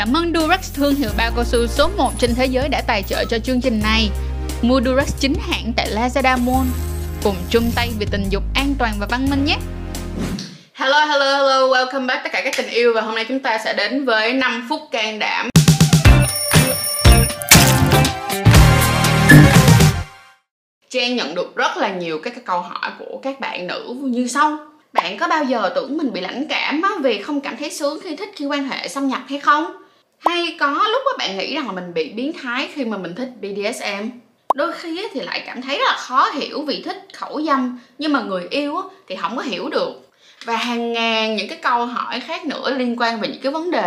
Cảm ơn Durex, thương hiệu bao cao su số 1 trên thế giới đã tài trợ cho chương trình này. Mua Durex chính hãng tại Lazada Mall. Cùng chung tay vì tình dục an toàn và văn minh nhé. Hello, hello, hello, welcome back tất cả các tình yêu. Và hôm nay chúng ta sẽ đến với 5 phút can đảm. Trang nhận được rất là nhiều các câu hỏi của các bạn nữ như sau. Bạn có bao giờ tưởng mình bị lãnh cảm vì không cảm thấy sướng khi thích khi quan hệ xâm nhập hay không? Hay có lúc mà bạn nghĩ rằng là mình bị biến thái khi mà mình thích BDSM? Đôi khi thì lại cảm thấy rất là khó hiểu vì thích khẩu dâm nhưng mà người yêu thì không có hiểu được. Và hàng ngàn những cái câu hỏi khác nữa liên quan về những cái vấn đề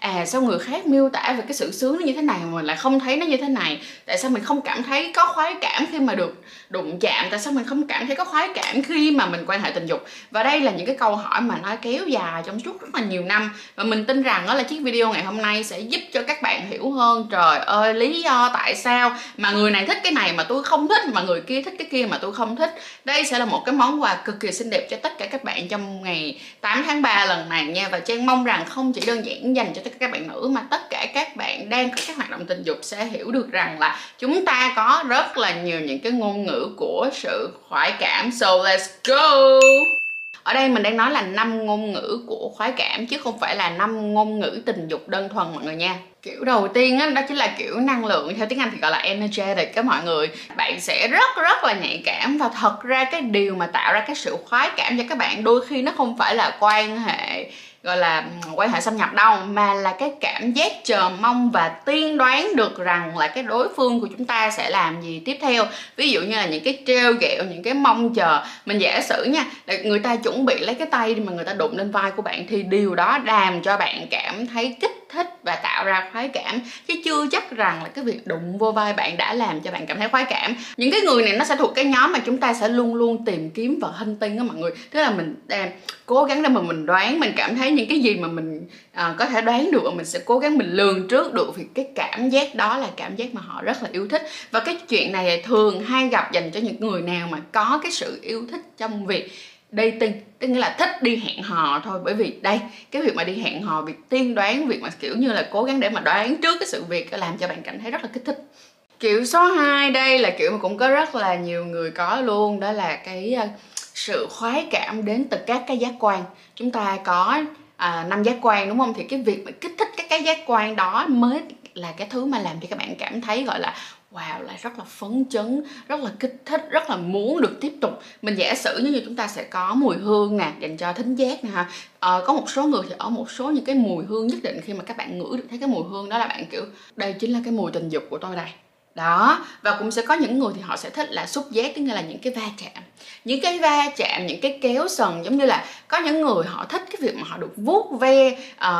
là sao người khác miêu tả về cái sự sướng nó như thế này mà mình lại không thấy nó như thế này. Tại sao mình không cảm thấy có khoái cảm khi mà được đụng chạm? Tại sao mình không cảm thấy có khoái cảm khi mà mình quan hệ tình dục? Và đây là những cái câu hỏi mà nó kéo dài trong suốt rất là nhiều năm. Và mình tin rằng đó là chiếc video ngày hôm nay sẽ giúp cho các bạn hiểu hơn. Trời ơi, lý do tại sao mà người này thích cái này mà tôi không thích, mà người kia thích cái kia mà tôi không thích. Đây sẽ là một cái món quà cực kỳ xinh đẹp cho tất cả các bạn trong ngày 8 tháng 3 lần này nha. Và Trang mong rằng không chỉ đơn giản dành cho tất cả các bạn nữ mà tất cả các bạn đang có các hoạt động tình dục sẽ hiểu được rằng là chúng ta có rất là nhiều những cái ngôn ngữ của sự khoái cảm. So let's go. Ở đây mình đang nói là 5 ngôn ngữ của khoái cảm chứ không phải là 5 ngôn ngữ tình dục đơn thuần mọi người nha. Kiểu đầu tiên đó chính là kiểu năng lượng, theo tiếng Anh thì gọi là energetic các mọi người. Bạn sẽ rất là nhạy cảm và thật ra cái điều mà tạo ra cái sự khoái cảm cho các bạn đôi khi nó không phải là quan hệ gọi là quan hệ xâm nhập đâu, mà là cái cảm giác chờ mong và tiên đoán được rằng là cái đối phương của chúng ta sẽ làm gì tiếp theo. Ví dụ như là những cái trêu ghẹo, những cái mong chờ. Mình giả sử nha, người ta chuẩn bị lấy cái tay mà người ta đụng lên vai của bạn thì điều đó làm cho bạn cảm thấy kích thích và tạo ra khoái cảm, chứ chưa chắc rằng là cái việc đụng vô vai bạn đã làm cho bạn cảm thấy khoái cảm. Những cái người này nó sẽ thuộc cái nhóm mà chúng ta sẽ luôn luôn tìm kiếm và hunting đó mọi người. Tức là mình cố gắng để mà mình đoán, mình cảm thấy những cái gì mà mình có thể đoán được, mình sẽ cố gắng mình lường trước được vì cái cảm giác đó là cảm giác mà họ rất là yêu thích. Và cái chuyện này thường hay gặp dành cho những người nào mà có cái sự yêu thích trong việc dating, tức nghĩa là thích đi hẹn hò thôi. Bởi vì đây, cái việc mà đi hẹn hò, việc tiên đoán, việc mà kiểu như là cố gắng để mà đoán trước cái sự việc làm cho bạn cảm thấy rất là kích thích. Kiểu số 2 đây là kiểu mà cũng có rất là nhiều người có luôn, đó là cái sự khoái cảm đến từ các cái giác quan. Chúng ta có 5 giác quan đúng không? Thì cái việc mà kích thích các cái giác quan đó mới là cái thứ mà làm cho các bạn cảm thấy gọi là wow, lại rất là phấn chấn, rất là kích thích, rất là muốn được tiếp tục. Mình giả sử như chúng ta sẽ có mùi hương nè, dành cho thính giác nè ha. Có một số người thì ở một số những cái mùi hương nhất định, khi mà các bạn ngửi được thấy cái mùi hương đó là bạn kiểu đây chính là cái mùi tình dục của tôi đây. Đó, và cũng sẽ có những người thì họ sẽ thích là xúc giác, tức nghĩa là những cái va chạm. Những cái va chạm, những cái kéo sần, giống như là có những người họ thích cái việc mà họ được vuốt ve,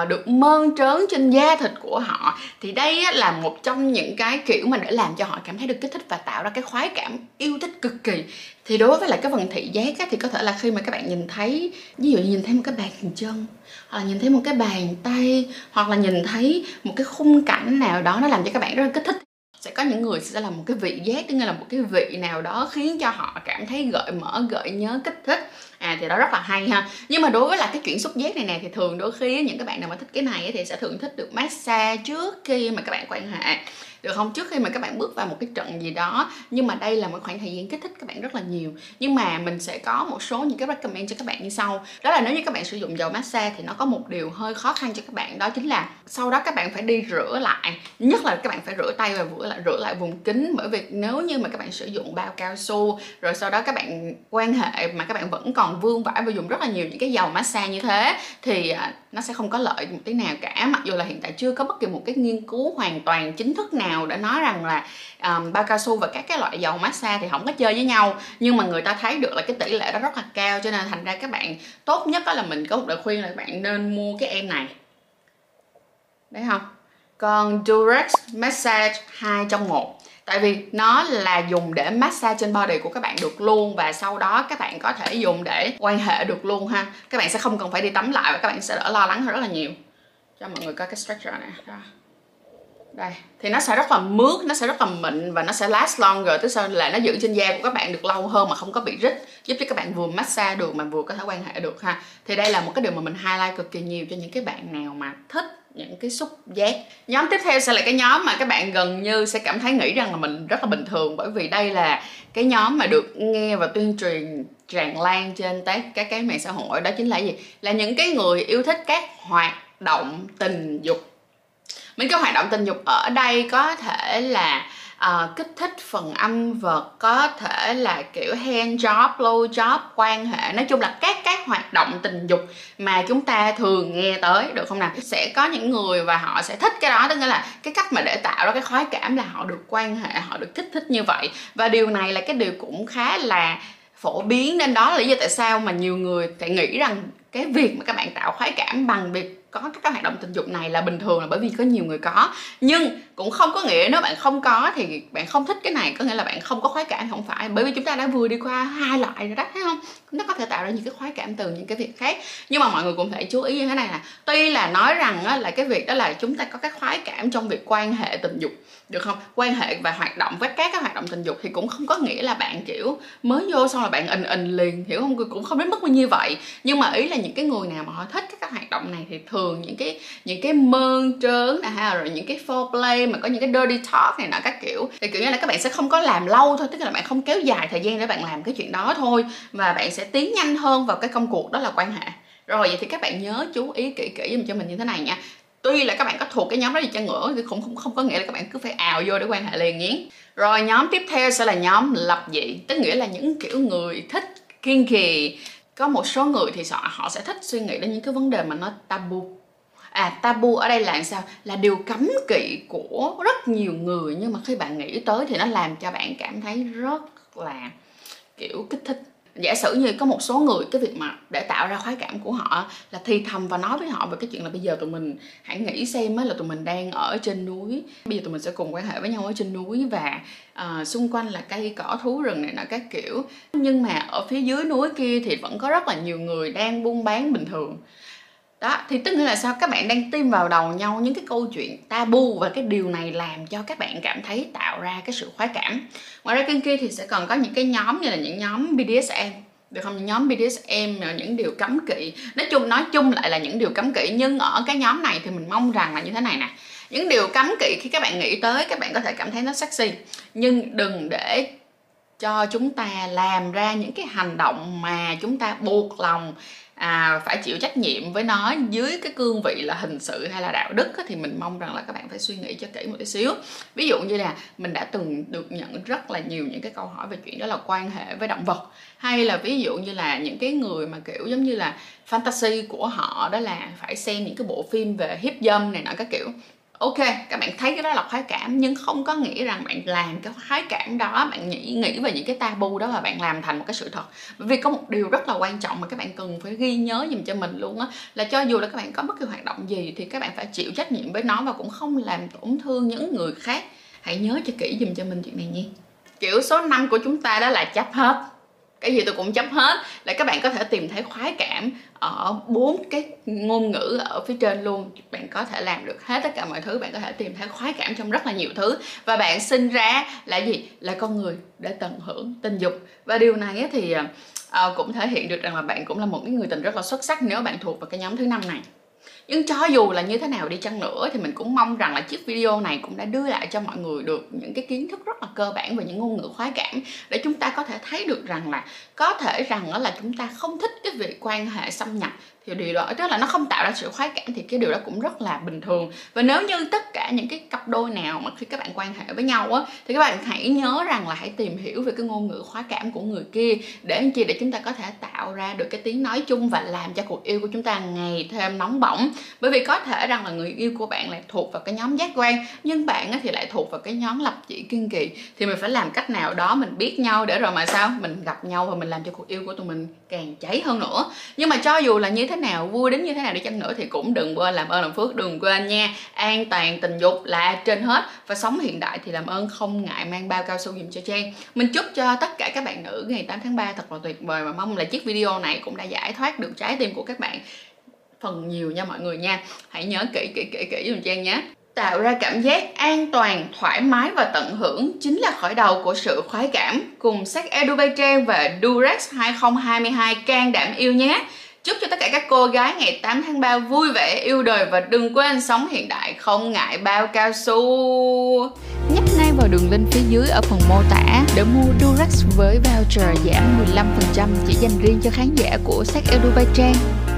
được mơn trớn trên da thịt của họ. Thì đây là một trong những cái kiểu mà để làm cho họ cảm thấy được kích thích và tạo ra cái khoái cảm yêu thích cực kỳ. Thì đối với lại cái phần thị giác á, thì có thể là khi mà các bạn nhìn thấy, ví dụ nhìn thấy một cái bàn chân, hoặc là nhìn thấy một cái bàn tay, hoặc là nhìn thấy một cái khung cảnh nào đó, nó làm cho các bạn rất là kích thích. Sẽ có những người sẽ là một cái vị giác, tức là một cái vị nào đó khiến cho họ cảm thấy gợi mở, gợi nhớ, kích thích. Thì đó rất là hay ha. Nhưng mà đối với là cái chuyện xúc giác này nè, thì thường đôi khi những các bạn nào mà thích cái này thì sẽ thường thích được massage trước khi mà các bạn quan hệ, được không? Trước khi mà các bạn bước vào một cái trận gì đó. Nhưng mà đây là một khoảng thời gian kích thích các bạn rất là nhiều. Nhưng mà mình sẽ có một số những cái recommend cho các bạn như sau. Đó là nếu như các bạn sử dụng dầu massage thì nó có một điều hơi khó khăn cho các bạn, đó chính là sau đó các bạn phải đi rửa lại. Nhất là các bạn phải rửa tay và rửa lại vùng kính. Bởi vì nếu như mà các bạn sử dụng bao cao su rồi sau đó các bạn quan hệ mà các bạn vẫn còn vương vãi và dùng rất là nhiều những cái dầu massage như thế thì nó sẽ không có lợi một tí nào cả. Mặc dù là hiện tại chưa có bất kỳ một cái nghiên cứu hoàn toàn chính thức nào đã nói rằng là bao cao su và các cái loại dầu massage thì không có chơi với nhau, nhưng mà người ta thấy được là cái tỷ lệ đó rất là cao, cho nên thành ra các bạn tốt nhất đó là mình có một lời khuyên là các bạn nên mua cái em này đấy không. Còn Durex Massage 2 trong 1, tại vì nó là dùng để massage trên body của các bạn được luôn, và sau đó các bạn có thể dùng để quan hệ được luôn ha. Các bạn sẽ không cần phải đi tắm lại và các bạn sẽ đỡ lo lắng hơn rất là nhiều. Cho mọi người coi cái structure này đó. Đây, thì nó sẽ rất là mướt, nó sẽ rất là mịn và nó sẽ last longer, tức là nó giữ trên da của các bạn được lâu hơn mà không có bị rít, giúp cho các bạn vừa massage được mà vừa có thể quan hệ được ha. Thì đây là một cái điều mà mình highlight cực kỳ nhiều cho những cái bạn nào mà thích những cái xúc giác. Nhóm tiếp theo sẽ là cái nhóm mà các bạn gần như sẽ cảm thấy nghĩ rằng là mình rất là bình thường, bởi vì đây là cái nhóm mà được nghe và tuyên truyền tràn lan trên các cái mạng xã hội. Đó chính là gì? Là những cái người yêu thích các hoạt động tình dục. Mấy cái hoạt động tình dục ở đây có thể là kích thích phần âm vật, có thể là kiểu hand job, blow job, quan hệ. Nói chung là các hoạt động tình dục mà chúng ta thường nghe tới, được không nào? Sẽ có những người và họ sẽ thích cái đó, tức nghĩa là cái cách mà để tạo ra cái khoái cảm là họ được quan hệ, họ được kích thích như vậy. Và điều này là cái điều cũng khá là phổ biến, nên đó là lý do tại sao mà nhiều người lại nghĩ rằng cái việc mà các bạn tạo khoái cảm bằng việc có các hoạt động tình dục này là bình thường, là bởi vì có nhiều người có. Nhưng cũng không có nghĩa nếu bạn không có thì bạn không thích cái này, có nghĩa là bạn không có khoái cảm, không phải. Bởi vì chúng ta đã vừa đi qua hai loại rồi đó, thấy không? Nó có thể tạo ra những cái khoái cảm từ những cái việc khác. Nhưng mà mọi người cũng phải chú ý như thế này nè. Tuy là nói rằng là cái việc đó là chúng ta có cái khoái cảm trong việc quan hệ tình dục, được không? Quan hệ và hoạt động với các cái hoạt động tình dục thì cũng không có nghĩa là bạn kiểu mới vô xong là bạn ình liền, hiểu không? Cũng không đến mức như vậy. Nhưng mà ý là những cái người nào mà họ thích các hoạt động này thì thường những cái mơn trớn nè ha, rồi những cái foreplay mà có những cái dirty talk này nọ các kiểu, thì kiểu như là các bạn sẽ không có làm lâu thôi, tức là bạn không kéo dài thời gian để bạn làm cái chuyện đó thôi, và bạn sẽ tiến nhanh hơn vào cái công cuộc đó là quan hệ. Rồi vậy thì các bạn nhớ chú ý kỹ kỹ giùm cho mình như thế này nha. Tuy là các bạn có thuộc cái nhóm đó gì chăng nữa thì cũng không có nghĩa là các bạn cứ phải ào vô để quan hệ liền nhé. Rồi nhóm tiếp theo sẽ là nhóm lập dị, tức nghĩa là những kiểu người thích kinky. Có một số người thì họ sẽ thích suy nghĩ đến những cái vấn đề mà nó tabu. Tabu ở đây là sao? Là điều cấm kỵ của rất nhiều người, nhưng mà khi bạn nghĩ tới thì nó làm cho bạn cảm thấy rất là kiểu kích thích. Giả sử như có một số người cái việc mà để tạo ra khoái cảm của họ là thì thầm và nói với họ về cái chuyện là bây giờ tụi mình hãy nghĩ xem là tụi mình đang ở trên núi, bây giờ tụi mình sẽ cùng quan hệ với nhau ở trên núi, và xung quanh là cây cỏ thú rừng này nọ các kiểu. Nhưng mà ở phía dưới núi kia thì vẫn có rất là nhiều người đang buôn bán bình thường. Đó, thì tức là sao? Các bạn đang tiêm vào đầu nhau những cái câu chuyện tabu, và cái điều này làm cho các bạn cảm thấy tạo ra cái sự khoái cảm. Ngoài ra bên kia thì sẽ còn có những cái nhóm như là những nhóm BDSM, được không? Những nhóm BDSM là những điều cấm kỵ. Nói chung lại là những điều cấm kỵ, nhưng ở cái nhóm này thì mình mong rằng là như thế này nè. Những điều cấm kỵ khi các bạn nghĩ tới, các bạn có thể cảm thấy nó sexy, nhưng đừng để cho chúng ta làm ra những cái hành động mà chúng ta buộc lòng phải chịu trách nhiệm với nó dưới cái cương vị là hình sự hay là đạo đức. Thì mình mong rằng là các bạn phải suy nghĩ cho kỹ một tí xíu. Ví dụ như là mình đã từng được nhận rất là nhiều những cái câu hỏi về chuyện đó là quan hệ với động vật, hay là ví dụ như là những cái người mà kiểu giống như là fantasy của họ đó là phải xem những cái bộ phim về hiếp dâm này nọ các kiểu. Ok, các bạn thấy cái đó là khoái cảm, nhưng không có nghĩa rằng bạn làm cái khoái cảm đó, bạn nghĩ về những cái tabu đó và bạn làm thành một cái sự thật. Bởi vì có một điều rất là quan trọng mà các bạn cần phải ghi nhớ giùm cho mình luôn á, là cho dù là các bạn có bất kỳ hoạt động gì thì các bạn phải chịu trách nhiệm với nó và cũng không làm tổn thương những người khác. Hãy nhớ cho kỹ giùm cho mình chuyện này nha. Kiểu số 5 của chúng ta đó là chấp hết. Cái gì tôi cũng chấp hết, là các bạn có thể tìm thấy khoái cảm ở 4 cái ngôn ngữ ở phía trên luôn. Bạn có thể làm được hết tất cả mọi thứ, bạn có thể tìm thấy khoái cảm trong rất là nhiều thứ, và bạn sinh ra là gì? Là con người để tận hưởng tình dục. Và điều này thì cũng thể hiện được rằng là bạn cũng là một cái người tình rất là xuất sắc nếu bạn thuộc vào cái nhóm thứ 5 này. Nhưng cho dù là như thế nào đi chăng nữa thì mình cũng mong rằng là chiếc video này cũng đã đưa lại cho mọi người được những cái kiến thức rất là cơ bản về những ngôn ngữ khoái cảm, để chúng ta có thể thấy được rằng là có thể rằng là chúng ta không thích cái việc quan hệ xâm nhập, thì điều đó tức là nó không tạo ra sự khoái cảm, thì cái điều đó cũng rất là bình thường. Và nếu như tất cả những cái cặp đôi nào mà khi các bạn quan hệ với nhau á, thì các bạn hãy nhớ rằng là hãy tìm hiểu về cái ngôn ngữ khoái cảm của người kia, để chi? Để chúng ta có thể tạo ra được cái tiếng nói chung và làm cho cuộc yêu của chúng ta ngày thêm nóng bỏng. Bởi vì có thể rằng là người yêu của bạn lại thuộc vào cái nhóm giác quan, nhưng bạn thì lại thuộc vào cái nhóm lập dị kiên kỳ, thì mình phải làm cách nào đó mình biết nhau để rồi mà sao mình gặp nhau và mình làm cho cuộc yêu của tụi mình càng cháy hơn nữa. Nhưng mà cho dù là như thế nào, vui đến như thế nào đi chăng nữa thì cũng đừng quên làm ơn làm phước, đừng quên nha. An toàn tình dục là trên hết, và sống hiện đại thì làm ơn không ngại mang bao cao su giùm cho Trang. Mình chúc cho tất cả các bạn nữ ngày 8 tháng 3 thật là tuyệt vời, và mong là chiếc video này cũng đã giải thoát được trái tim của các bạn phần nhiều nha mọi người nha. Hãy nhớ kỹ giùm Trang nhé. Tạo ra cảm giác an toàn, thoải mái và tận hưởng chính là khởi đầu của sự khoái cảm. Cùng sách Edubay Trang và Durex 2022 can đảm yêu nhé. Chúc cho tất cả các cô gái ngày 8 tháng 3 vui vẻ, yêu đời và đừng quên sống hiện đại, không ngại bao cao su. Nhấp ngay vào đường link phía dưới ở phần mô tả để mua Durex với voucher giảm 15% chỉ dành riêng cho khán giả của sách Edubay Trang.